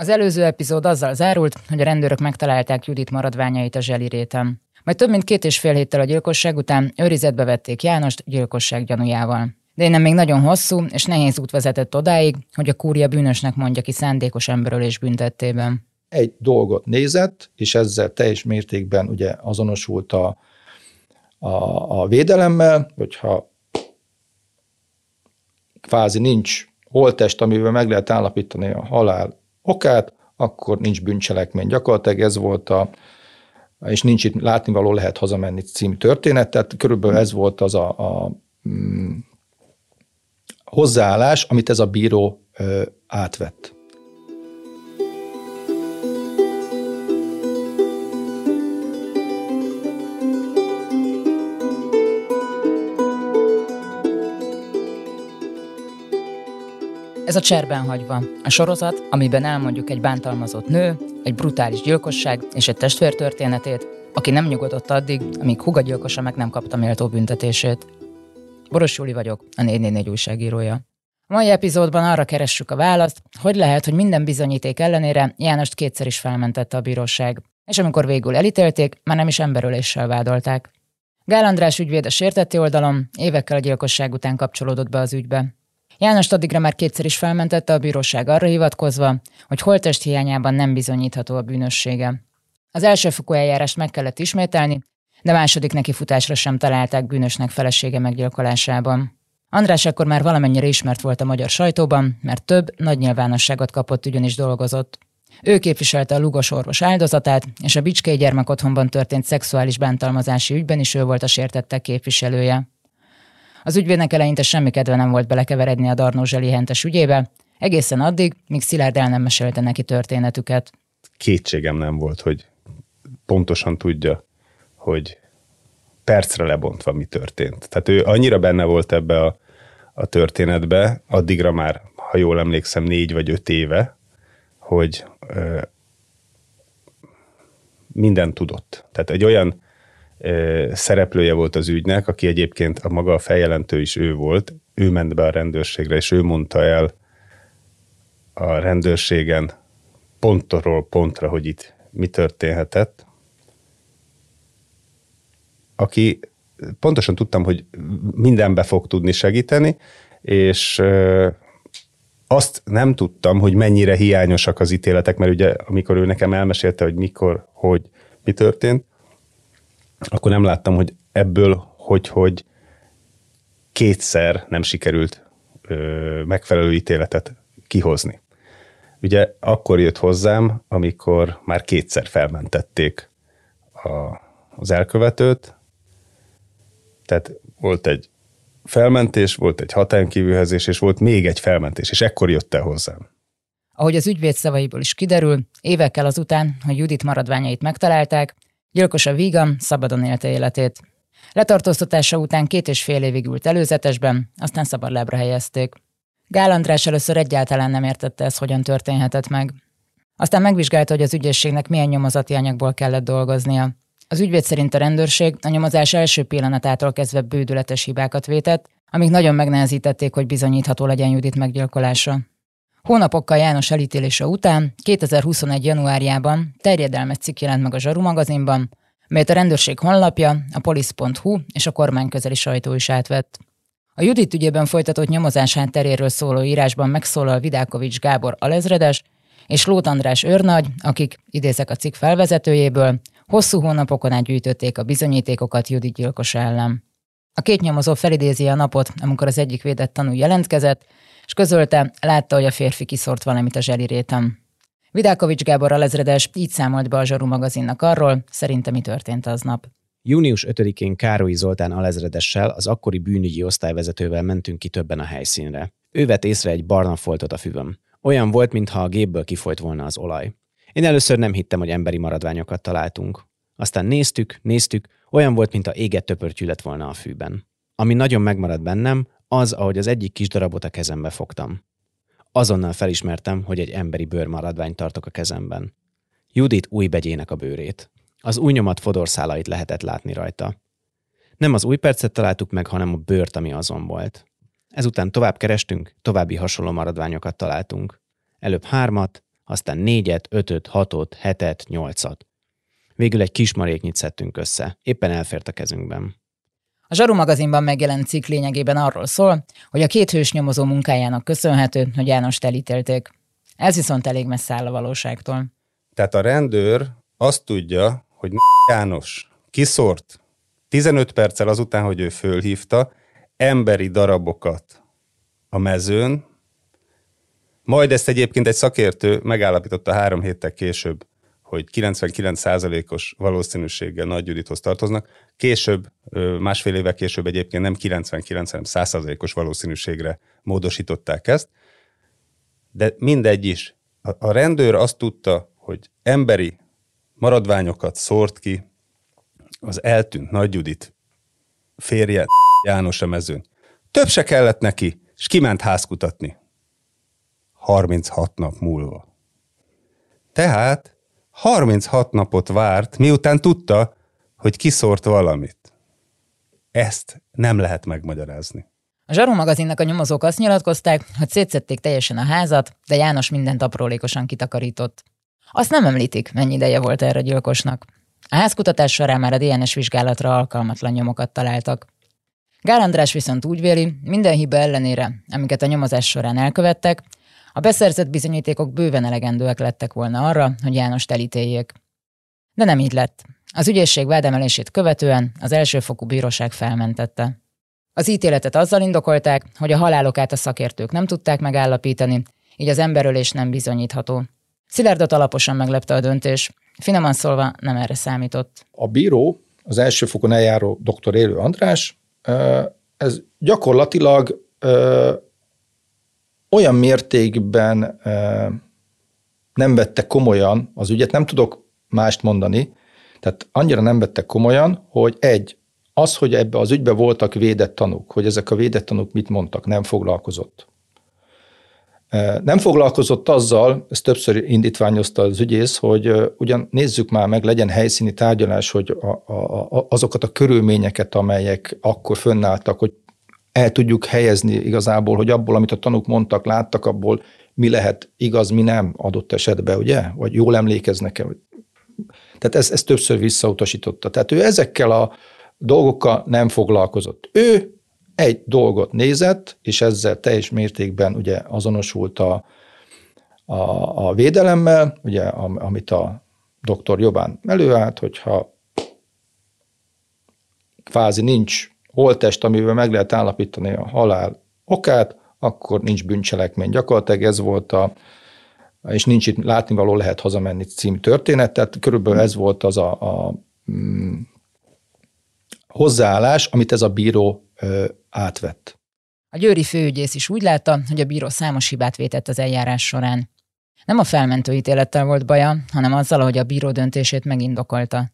Az előző epizód azzal zárult, hogy a rendőrök megtalálták Judit maradványait a zseliréten. Majd több mint 2,5 héttel a gyilkosság után őrizetbe vették Jánost gyilkosság gyanújával. De innen még nagyon hosszú és nehéz út vezetett odáig, hogy a kúria bűnösnek mondja ki szándékos emberölés büntettében. Egy dolgot nézett, és ezzel teljes mértékben ugye azonosult a védelemmel, hogyha kvázi nincs holttest, amivel meg lehet állapítani a halál okát, akkor nincs bűncselekmény. Gyakorlatilag ez volt és nincs itt látnivaló, lehet hazamenni című történet, tehát körülbelül ez volt az a hozzáállás, amit ez a bíró átvett. Ez a Cserben hagyva, a sorozat, amiben elmondjuk egy bántalmazott nő, egy brutális gyilkosság és egy testvér történetét, aki nem nyugodott addig, amíg húga gyilkosa meg nem kapta méltó büntetését. Boros Júli vagyok, a 444 újságírója. A mai epizódban arra keressük a választ, hogy lehet, hogy minden bizonyíték ellenére Jánost kétszer is felmentette a bíróság, és amikor végül elítélték, már nem is emberöléssel vádolták. Gál András ügyvéd a sértetti oldalon évekkel a gyilkosság után kapcsolódott be az ügybe. Jánost addigra már kétszer is felmentette a bíróság arra hivatkozva, hogy holttest hiányában nem bizonyítható a bűnössége. Az elsőfokú eljárást meg kellett ismételni, de második nekifutásra sem találták bűnösnek felesége meggyilkolásában. András akkor már valamennyire ismert volt a magyar sajtóban, mert több nagy nyilvánosságot kapott ügyön is dolgozott. Ő képviselte a lugos orvos áldozatát, és a Bicskei Gyermekotthonban történt szexuális bántalmazási ügyben is ő volt a sértettek képviselője. Az ügyvédnek eleinte semmi kedve nem volt belekeveredni a Darnó zselihentes ügyébe, egészen addig, míg Szilárd el nem mesélte neki történetüket. Kétségem nem volt, hogy pontosan tudja, hogy percre lebontva mi történt. Tehát ő annyira benne volt ebbe a történetbe, addigra már, ha jól emlékszem, 4 vagy 5 éve, hogy mindent tudott. Tehát egy olyan szereplője volt az ügynek, aki egyébként a maga a feljelentő is ő volt, ő ment be a rendőrségre, és ő mondta el a rendőrségen pontról pontra, hogy itt mi történhetett. Aki pontosan tudtam, hogy mindenbe fog tudni segíteni, és azt nem tudtam, hogy mennyire hiányosak az ítéletek, mert ugye amikor ő nekem elmesélte, hogy mikor, hogy mi történt, akkor nem láttam, hogy ebből, hogy kétszer nem sikerült megfelelő ítéletet kihozni. Ugye akkor jött hozzám, amikor már kétszer felmentették az elkövetőt, tehát volt egy felmentés, volt egy hatályon kívülhezés, és volt még egy felmentés, és ekkor jött el hozzám. Ahogy az ügyvéd szavaiból is kiderül, évekkel azután, hogy Judit maradványait megtalálták, gyilkosa vígan, szabadon élte életét. Letartóztatása után 2,5 évig ült előzetesben, aztán szabadlábra helyezték. Gál András először egyáltalán nem értette, ez hogyan történhetett meg. Aztán megvizsgálta, hogy az ügyészségnek milyen nyomozati anyagból kellett dolgoznia. Az ügyvéd szerint a rendőrség a nyomozás első pillanatától kezdve bődületes hibákat vétett, amik nagyon megnehezítették, hogy bizonyítható legyen Judit meggyilkolása. Hónapokkal János elítélése után, 2021. januárjában terjedelmes cikk jelent meg a Zsaru magazinban, melyet a rendőrség honlapja, a polisz.hu és a kormányközeli sajtó is átvett. A Judit ügyében folytatott nyomozás hátteréről szóló írásban megszólal Vidákovics Gábor alezredes és Lóth András őrnagy, akik, idézek a cikk felvezetőjéből, hosszú hónapokon át gyűjtötték a bizonyítékokat Judit gyilkosa ellen. A két nyomozó felidézi a napot, amikor az egyik védett tanú jelentkezett, és közölte, látta, hogy a férfi kiszórt valamit a zseliréten. Vidákovics Gábor alezredes így számolt be a Zsaru magazinnak arról, szerinte mi történt aznap. Június 5-én Károlyi Zoltán alezredessel, az akkori bűnügyi osztályvezetővel mentünk ki többen a helyszínre. Ő vett észre egy barna foltot a füvön. Olyan volt, mintha a gépből kifolyt volna az olaj. Én először nem hittem, hogy emberi maradványokat találtunk. Aztán néztük, olyan volt, mintha égett töpörtyű lett volna a fűben. Ami nagyon megmaradt bennem, az, ahogy az egyik kis darabot a kezembe fogtam. Azonnal felismertem, hogy egy emberi bőrmaradványt tartok a kezemben. Judit újbegyének a bőrét. Az újnyomat fodorszálait lehetett látni rajta. Nem az új percet találtuk meg, hanem a bőrt, ami azon volt. Ezután tovább kerestünk, további hasonló maradványokat találtunk. Előbb 3, aztán 4-et, 5-öt, 6-ot, 7-et, 8-at. Végül egy kis maréknyit szedtünk össze, éppen elfért a kezünkben. A Zsaru magazinban megjelent cikk lényegében arról szól, hogy a két hős nyomozó munkájának köszönhető, hogy Jánost elítélték. Ez viszont elég messze áll a valóságtól. Tehát a rendőr azt tudja, hogy János kiszórt 15 perccel azután, hogy ő fölhívta, emberi darabokat a mezőn, majd ezt egyébként egy szakértő megállapította 3 héttel később, hogy 99%-os valószínűséggel Nagy Judithoz tartoznak. Később, másfél évvel később egyébként nem 99, hanem 100%-os valószínűségre módosították ezt. De mindegy is. A rendőr azt tudta, hogy emberi maradványokat szórt ki az eltűnt Nagy Judit férje János a mezőn. Több se kellett neki, és kiment házkutatni. 36 nap múlva. Tehát 36 napot várt, miután tudta, hogy kiszórt valamit. Ezt nem lehet megmagyarázni. A Zsaru magazinnak a nyomozók azt nyilatkozták, hogy szétszedték teljesen a házat, de János mindent aprólékosan kitakarított. Azt nem említik, mennyi ideje volt erre a gyilkosnak. A házkutatás során már a DNS vizsgálatra alkalmatlan nyomokat találtak. Gál András viszont úgy véli, minden hiba ellenére, amiket a nyomozás során elkövettek, a beszerzett bizonyítékok bőven elegendőek lettek volna arra, hogy Jánost elítéljék. De nem így lett. Az ügyészség vádemelését követően az elsőfokú bíróság felmentette. Az ítéletet azzal indokolták, hogy a halálokát a szakértők nem tudták megállapítani, így az emberölés nem bizonyítható. Szilárdot alaposan meglepte a döntés. Finoman szólva nem erre számított. A bíró, az elsőfokon eljáró dr. Élő András, ez gyakorlatilag olyan mértékben nem vette komolyan az ügyet, nem tudok mást mondani, tehát annyira nem vette komolyan, hogy az, hogy ebbe az ügybe voltak védett tanúk, hogy ezek a védett tanúk mit mondtak, nem foglalkozott. Nem foglalkozott azzal, ezt többször indítványozta az ügyész, hogy ugyan nézzük már meg, legyen helyszíni tárgyalás, hogy azokat a körülményeket, amelyek akkor fönnálltak, hogy el tudjuk helyezni igazából, hogy abból, amit a tanúk mondtak, láttak, abból mi lehet igaz, mi nem adott esetben, ugye? Vagy jól emlékeznek-e? Tehát ezt többször visszautasította. Tehát ő ezekkel a dolgokkal nem foglalkozott. Ő egy dolgot nézett, és ezzel teljes mértékben ugye azonosult a védelemmel, ugye, amit a doktor Jobán előállt, hogyha kvázi nincs holttest, amivel meg lehet állapítani a halál okát, akkor nincs bűncselekmény. Gyakorlatilag ez volt és nincs itt látnivaló, lehet hazamenni című történet, tehát körülbelül ez volt az a hozzáállás, amit ez a bíró átvett. A győri főügyész is úgy látta, hogy a bíró számos hibát vétett az eljárás során. Nem a felmentő ítélettel volt baja, hanem azzal, hogy a bíró döntését megindokolta.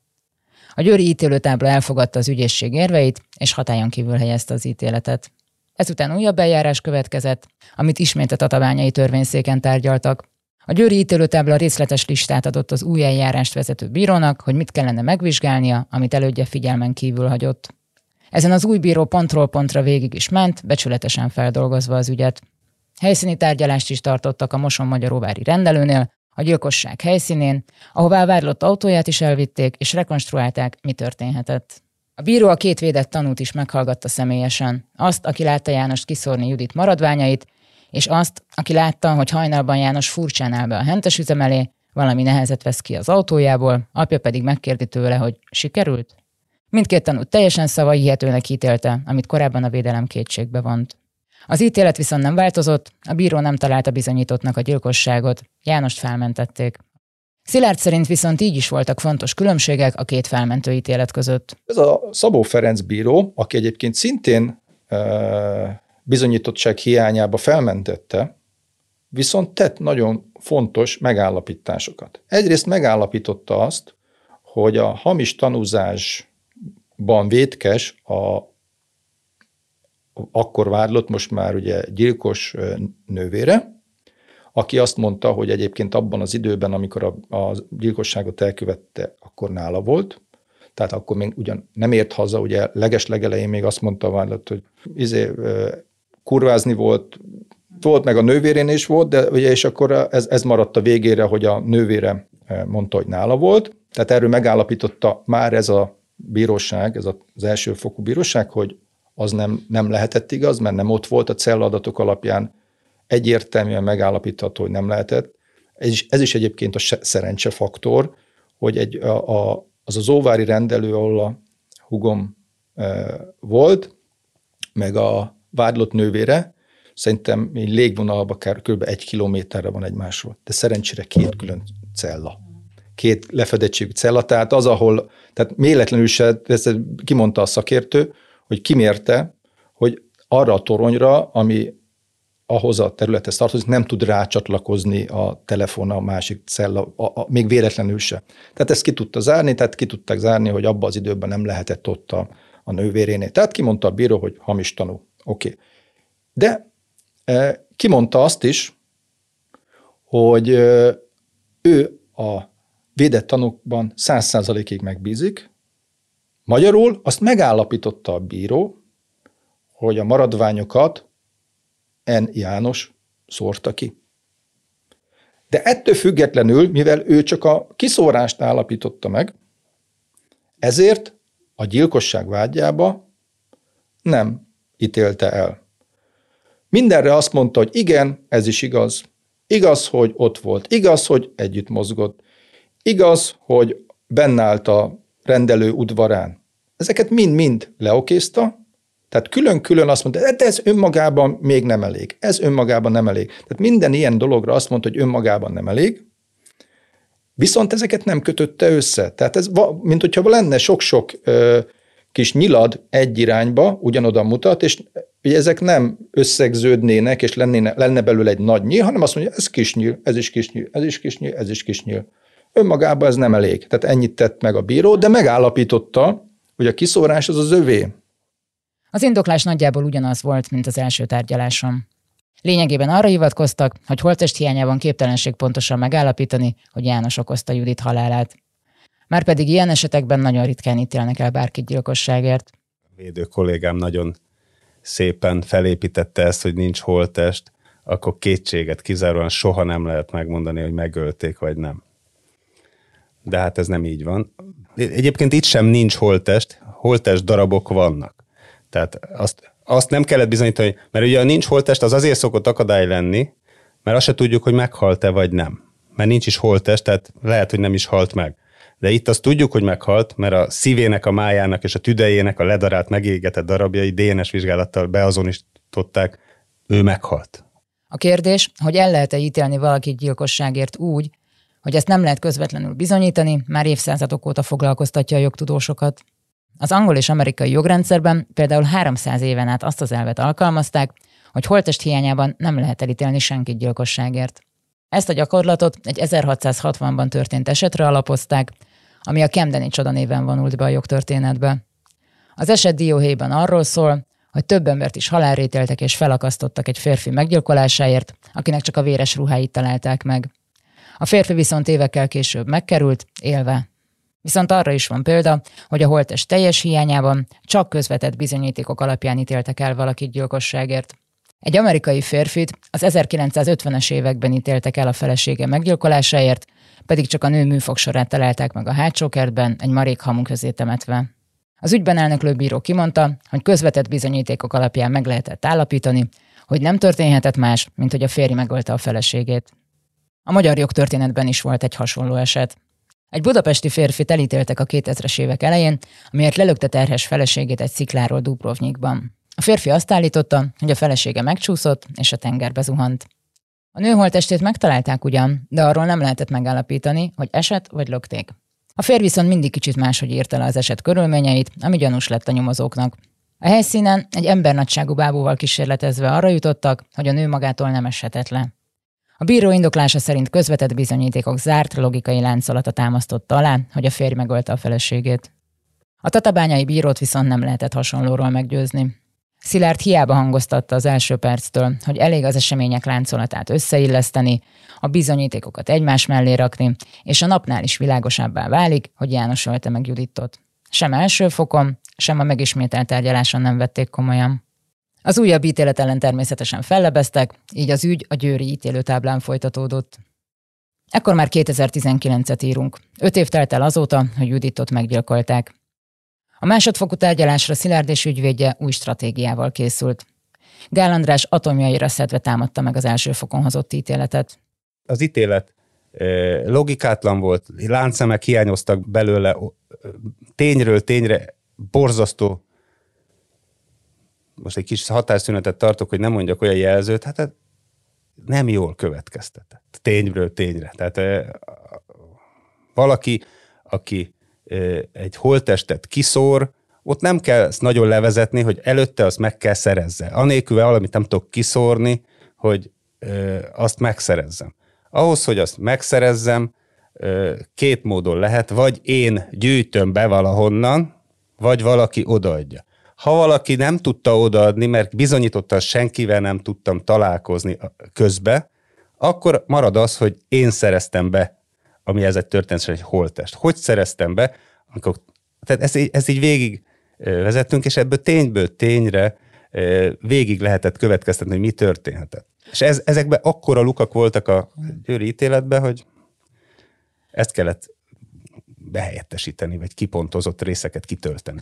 A győri ítélőtábla elfogadta az ügyészség érveit, és hatályon kívül helyezte az ítéletet. Ezután újabb eljárás következett, amit ismét a tatabányai törvényszéken tárgyaltak. A győri ítélőtábla részletes listát adott az új eljárást vezető bírónak, hogy mit kellene megvizsgálnia, amit elődje figyelmen kívül hagyott. Ezen az új bíró pontról pontra végig is ment, becsületesen feldolgozva az ügyet. Helyszíni tárgyalást is tartottak a Moson-Magyaróvári rendelőnél, a gyilkosság helyszínén, ahová a vádlott autóját is elvitték, és rekonstruálták, mi történhetett. A bíró a két védett tanút is meghallgatta személyesen. Azt, aki látta Jánost kiszórni Judit maradványait, és azt, aki látta, hogy hajnalban János furcsán áll be a hentes üzem elé, valami nehezet vesz ki az autójából, apja pedig megkérdi tőle, hogy sikerült. Mindkét tanút teljesen szavahihetőnek ítélte, amit korábban a védelem kétségbe vont. Az ítélet viszont nem változott, a bíró nem találta bizonyítottnak a gyilkosságot, Jánost felmentették. Szilárd szerint viszont így is voltak fontos különbségek a két felmentő ítélet között. Ez a Szabó Ferenc bíró, aki egyébként szintén bizonyítottság hiányába felmentette, viszont tett nagyon fontos megállapításokat. Egyrészt megállapította azt, hogy a hamis tanúzásban vétkes a akkor vádlott, most már ugye gyilkos nővére, aki azt mondta, hogy egyébként abban az időben, amikor a gyilkosságot elkövette, akkor nála volt, tehát akkor még ugyan nem ért haza, ugye leges legelején még azt mondta a vádlott, hogy kurvázni volt, Volt meg a nővérén is volt, de ugye, és akkor ez maradt a végére, hogy a nővére mondta, hogy nála volt. Tehát erről megállapította már ez a bíróság, ez az elsőfokú bíróság, hogy az nem lehetett igaz, mert nem ott volt a cellaadatok alapján. Egyértelműen megállapítható, hogy nem lehetett. Ez is egyébként a szerencsefaktor, hogy az óvári rendelő, ahol a hugom volt, meg a vádlott nővére, szerintem légvonalba kb. 1 kilométerre van egymásról. De szerencsére 2 külön cella. 2 lefedettségű cella, tehát az, ahol, tehát méletlenül se, ezt kimondta a szakértő, hogy kimérte, hogy arra a toronyra, ami ahhoz a területhez tartozik, nem tud rácsatlakozni a telefon a másik cella, még véletlenül se. Tehát ezt ki tudta zárni, tehát ki tudták zárni, hogy abban az időben nem lehetett ott a nővérénél. Tehát kimondta a bíró, hogy hamis tanú. Oké. De kimondta azt is, hogy ő a védett tanúkban 100%-ig megbízik. Magyarul azt megállapította a bíró, hogy a maradványokat N. János szórta ki. De ettől függetlenül, mivel ő csak a kiszórást állapította meg, ezért a gyilkosság vádjába nem ítélte el. Mindenre azt mondta, hogy igen, ez is igaz. Igaz, hogy ott volt. Igaz, hogy együtt mozgott. Igaz, hogy benne állt a rendelő udvarán. Ezeket mind-mind leokézta, tehát külön-külön azt mondta, de ez önmagában még nem elég. Ez önmagában nem elég. Tehát minden ilyen dologra azt mondta, hogy önmagában nem elég, viszont ezeket nem kötötte össze. Tehát ez, mint hogyha lenne sok-sok kis nyilad egy irányba, ugyanoda mutat, és ugye ezek nem összegződnének, és lenne belőle egy nagy nyíl, hanem azt mondja, ez kis nyíl, ez is kis nyíl, ez is kis nyíl, ez is kis nyíl. Önmagában ez nem elég. Tehát ennyit tett meg a bíró, de megállapította, hogy a kiszórás az az övé. Az indoklás nagyjából ugyanaz volt, mint az első tárgyaláson. Lényegében arra hivatkoztak, hogy holttest hiányában képtelenség pontosan megállapítani, hogy János okozta Judit halálát. Márpedig ilyen esetekben nagyon ritkán ítélnek el bárkit gyilkosságért. A védő kollégám nagyon szépen felépítette ezt, hogy nincs holttest, akkor kétséget kizáróan soha nem lehet megmondani, hogy megölték vagy nem. De hát ez nem így van. Egyébként itt sem nincs holttest, holttest darabok vannak. Tehát azt nem kellett bizonyítani, mert ugye a nincs holttest az azért szokott akadály lenni, mert azt se tudjuk, hogy meghalt-e vagy nem. Mert nincs is holttest, tehát lehet, hogy nem is halt meg. De itt azt tudjuk, hogy meghalt, mert a szívének, a májának és a tüdejének a ledarált, megégetett darabjai DNS vizsgálattal beazonították, ő meghalt. A kérdés, hogy el lehet-e ítélni valakit gyilkosságért úgy, hogy ezt nem lehet közvetlenül bizonyítani, már évszázadok óta foglalkoztatja a jogtudósokat. Az angol és amerikai jogrendszerben például 300 éven át azt az elvet alkalmazták, hogy holttest hiányában nem lehet elítélni senkit gyilkosságért. Ezt a gyakorlatot egy 1660-ban történt esetre alapozták, ami a camdeni csoda néven vonult be a jogtörténetbe. Az eset dióhéjban arról szól, hogy több embert is halálra ítéltek és felakasztottak egy férfi meggyilkolásáért, akinek csak a véres ruháit találták meg. A férfi viszont évekkel később megkerült, élve. Viszont arra is van példa, hogy a holttest teljes hiányában csak közvetett bizonyítékok alapján ítéltek el valakit gyilkosságért. Egy amerikai férfit az 1950-es években ítéltek el a felesége meggyilkolásáért, pedig csak a nő műfogsorát találták meg a hátsó kertben, egy marék hamu közé temetve. Az ügyben elnöklő bíró kimondta, hogy közvetett bizonyítékok alapján meg lehetett állapítani, hogy nem történhetett más, mint hogy a férj megölte a feleségét. A magyar jogtörténetben is volt egy hasonló eset. Egy budapesti férfit elítéltek a 2000-es évek elején, amiért lelökte terhes feleségét egy szikláról Dubrovnikban. A férfi azt állította, hogy a felesége megcsúszott és a tengerbe zuhant. A nő holttestét megtalálták ugyan, de arról nem lehetett megállapítani, hogy esett vagy lökték. A férj viszont mindig kicsit máshogy írta le az eset körülményeit, ami gyanús lett a nyomozóknak. A helyszínen egy embernagyságú bábúval kísérletezve arra jutottak, hogy a nő magától nem eshetett le. A bíró indoklása szerint közvetett bizonyítékok zárt logikai láncolata támasztotta alá, hogy a férj megölte a feleségét. A tatabányai bírót viszont nem lehetett hasonlóról meggyőzni. Szilárd hiába hangoztatta az első perctől, hogy elég az események láncolatát összeilleszteni, a bizonyítékokat egymás mellé rakni, és a napnál is világosabbá válik, hogy János ölte meg Juditot. Sem első fokon, sem a megismételt tárgyaláson nem vették komolyan. Az újabb ítélet ellen természetesen fellebeztek, így az ügy a győri ítélőtáblán folytatódott. Ekkor már 2019-et írunk. 5 év telt el azóta, hogy Juditot meggyilkolták. A másodfokú tárgyalásra Szilárd és ügyvédje új stratégiával készült. Gál András atomjaira szedve támadta meg az elsőfokon hozott ítéletet. Az ítélet logikátlan volt, láncszemek hiányoztak belőle, tényről tényre borzasztó. Most egy kis határszünetet tartok, hogy nem mondjak olyan jelzőt, hát nem jól következtetett. Tényről tényre. Tehát valaki, aki egy holttestet kiszór, ott nem kell ezt nagyon levezetni, hogy előtte azt meg kell szerezze. Anélkül valamit nem tudok kiszórni, hogy azt megszerezzem. Ahhoz, hogy azt megszerezzem, két módon lehet, vagy én gyűjtöm be valahonnan, vagy valaki odaadja. Ha valaki nem tudta odaadni, mert bizonyítottan senkivel nem tudtam találkozni közbe, akkor marad az, hogy én szereztem be, ami ez egy történetesen egy holttest. Hogy szereztem be? Amikor, tehát ezt így végig vezettünk, és ebből tényből tényre végig lehetett következtetni, hogy mi történhetett. És ezekben akkora lukak voltak a győri ítéletben, hogy ezt kellett behelyettesíteni, vagy kipontozott részeket kitölteni.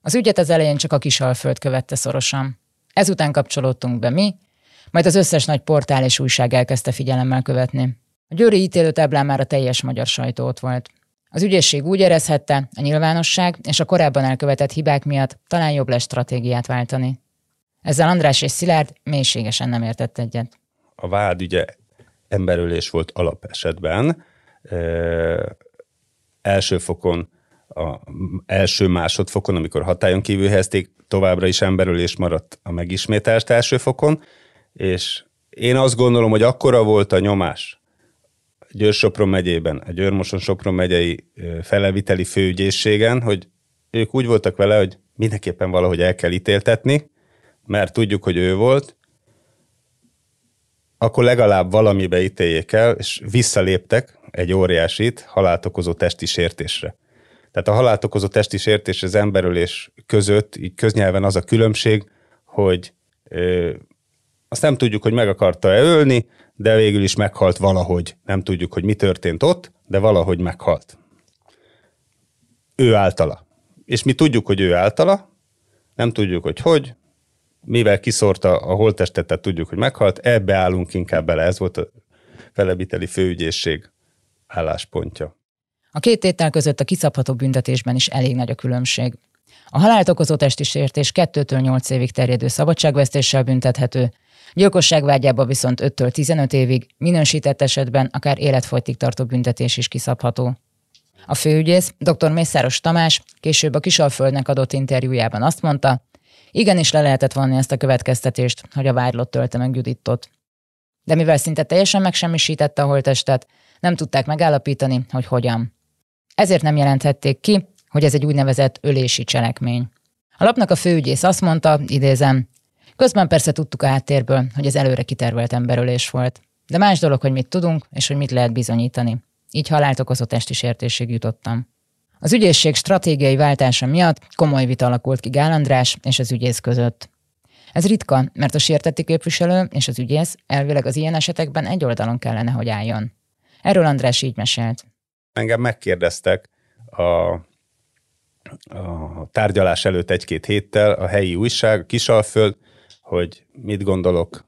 Az ügyet az elején csak a Kisalföld követte szorosan. Ezután kapcsolódtunk be mi, majd az összes nagy portál és újság elkezdte figyelemmel követni. A győri ítélőtáblán már a teljes magyar sajtó ott volt. Az ügyészség úgy érezhette, a nyilvánosság és a korábban elkövetett hibák miatt talán jobb lesz stratégiát váltani. Ezzel András és Szilárd mélységesen nem értett egyet. A vád ugye emberölés volt alapesetben. Első fokon, a első-másodfokon, amikor hatályon kívül helyezték, továbbra is emberölés maradt a megismételt első fokon, és én azt gondolom, hogy akkora volt a nyomás Győr-Sopron megyében, a Győr-Moson-Sopron megyei felelviteli főügyészségen, hogy ők úgy voltak vele, hogy mindenképpen valahogy el kell ítéltetni, mert tudjuk, hogy ő volt, akkor legalább valamibe ítéljék el, és visszaléptek egy óriásit halált okozó testi sértésre. Tehát a halált okozó testi sértés az emberölés között, így köznyelven az a különbség, hogy azt nem tudjuk, hogy meg akarta-e ölni, de végül is meghalt valahogy. Nem tudjuk, hogy mi történt ott, de valahogy meghalt. Ő általa. És mi tudjuk, hogy ő általa, nem tudjuk, hogy mivel kiszórta a holttestet, tehát tudjuk, hogy meghalt, ebbe állunk inkább bele. Ez volt a felebiteli főügyészség álláspontja. A két tétel között a kiszabható büntetésben is elég nagy a különbség. A halált okozó testi sértés 2-től 8 évig terjedő szabadságvesztéssel büntethető, gyilkosság vágyába viszont 5-től 15 évig, minősített esetben akár életfogytig tartó büntetés is kiszabható. A főügyész, dr. Mészáros Tamás később a Kisalföldnek adott interjújában azt mondta, igenis le lehetett vonni ezt a következtetést, hogy a vádlott tölte meg Juditot. De mivel szinte teljesen megsemmisítette a holttestet, nem tudták megállapítani, hogy hogyan. Ezért nem jelenthették ki, hogy ez egy úgynevezett ölési cselekmény. A lapnak a főügyész azt mondta, idézem, közben persze tudtuk a háttérből, hogy ez előre kitervelt emberölés volt. De más dolog, hogy mit tudunk, és hogy mit lehet bizonyítani. Így halált okozó testi sértésig jutottam. Az ügyészség stratégiai váltása miatt komoly vita alakult ki Gál András és az ügyész között. Ez ritka, mert a sértetti képviselő és az ügyész elvileg az ilyen esetekben egy oldalon kellene, hogy álljon. Erről András így mesélt. Engem megkérdeztek a tárgyalás előtt 1-2 héttel a helyi újság, a Kisalföld, hogy mit gondolok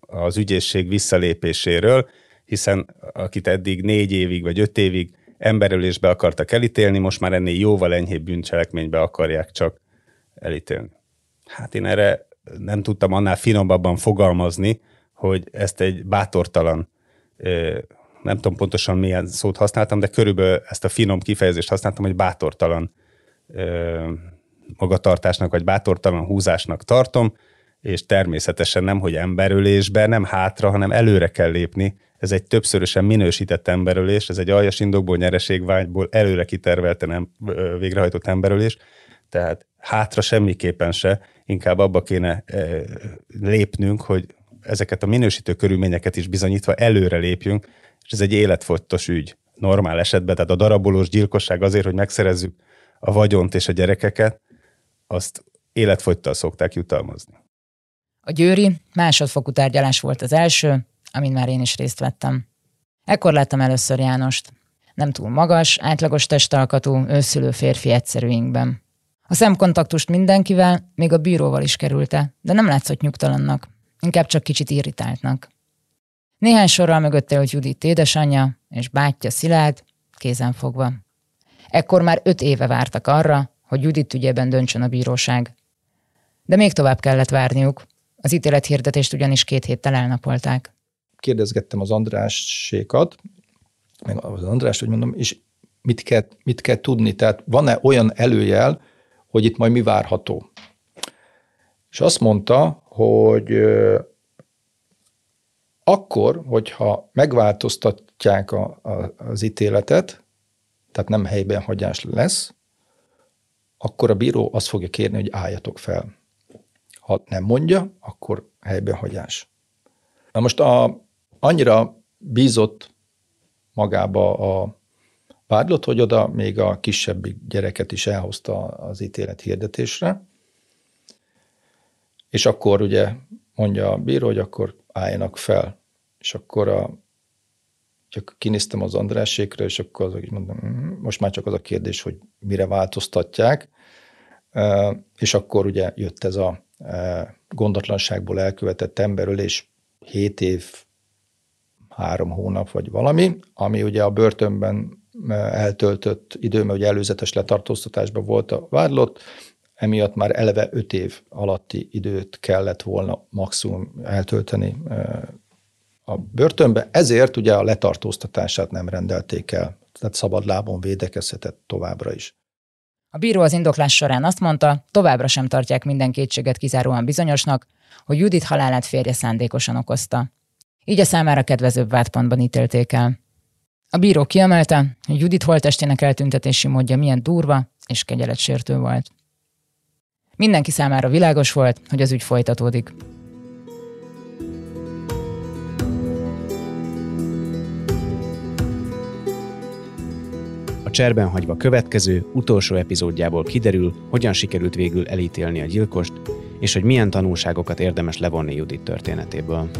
az ügyészség visszalépéséről, hiszen akit eddig 4 évig vagy 5 évig emberölésbe akartak elítélni, most már ennél jóval enyhébb bűncselekménybe akarják csak elítélni. Hát én erre nem tudtam annál finomabban fogalmazni, hogy ezt egy bátortalan, nem tudom pontosan milyen szót használtam, de körülbelül ezt a finom kifejezést használtam, hogy bátortalan magatartásnak, vagy bátortalan húzásnak tartom, és természetesen nem, hogy emberölésbe, nem hátra, hanem előre kell lépni. Ez egy többszörösen minősített emberölés, ez egy aljas indokból, nyereségvágyból előre kitervelten végrehajtott emberölés, tehát hátra semmiképpen se, inkább abba kéne lépnünk, hogy ezeket a minősítő körülményeket is bizonyítva előre lépjünk, és ez egy életfogytos ügy normál esetben, tehát a darabolós gyilkosság azért, hogy megszerezzük a vagyont és a gyerekeket, azt életfogytal szokták jutalmazni. A győri másodfokú tárgyalás volt az első, amin már én is részt vettem. Ekkor láttam először Jánost. Nem túl magas, átlagos testalkatú, őszülő férfi egyszerű ingben. A szemkontaktust mindenkivel, még a bíróval is kerülte, de nem látszott nyugtalannak, inkább csak kicsit irritáltnak. Néhány sorral mögötte, hogy Judit édesanyja és bátyja Szilárd, kézen fogva. Ekkor már 5 éve vártak arra, hogy Judit ügyében döntsön a bíróság. De még tovább kellett várniuk, az ítélethirdetést ugyanis 2 héttel elnapolták. Kérdezgettem az Andrásékat, meg az Andrást, hogy mondom, és mit kell tudni? Tehát van-e olyan előjel, hogy itt majd mi várható? És azt mondta, hogy akkor, hogyha megváltoztatják az ítéletet, tehát nem helybenhagyás lesz, akkor a bíró azt fogja kérni, hogy álljatok fel. Ha nem mondja, akkor helybenhagyás. Na most annyira bízott magába a vádlott, hogy oda még a kisebb gyereket is elhozta az ítélet hirdetésre, és akkor ugye mondja a bíró, hogy akkor álljanak fel. És akkor csak kinéztem az Andrásékra, és akkor azok így mondom, most már csak az a kérdés, hogy mire változtatják, és akkor ugye jött ez a gondatlanságból elkövetett emberölés 7 év, 3 hónap vagy valami, ami ugye a börtönben eltöltött idő, mert ugye előzetes letartóztatásban volt a vádlott, emiatt már eleve 5 év alatti időt kellett volna maximum eltölteni a börtönbe, ezért ugye a letartóztatását nem rendelték el, tehát szabadlábon védekezhetett továbbra is. A bíró az indoklás során azt mondta, továbbra sem tartják minden kétséget kizáróan bizonyosnak, hogy Judit halálát férje szándékosan okozta. Így a számára kedvezőbb vádpontban ítélték el. A bíró kiemelte, hogy Judit holttestének eltüntetési módja milyen durva és kegyeletsértő volt. Mindenki számára világos volt, hogy az ügy folytatódik. A cserben hagyva következő, utolsó epizódjából kiderül, hogyan sikerült végül elítélni a gyilkost, és hogy milyen tanulságokat érdemes levonni Judit történetéből.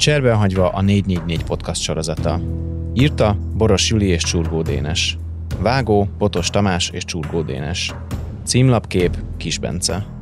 Cserben hagyva a 444 podcast sorozata. Írta Boros Juli és Csurgó Dénes. Vágó Botos Tamás és Csurgó Dénes. Címlapkép Kis Bence.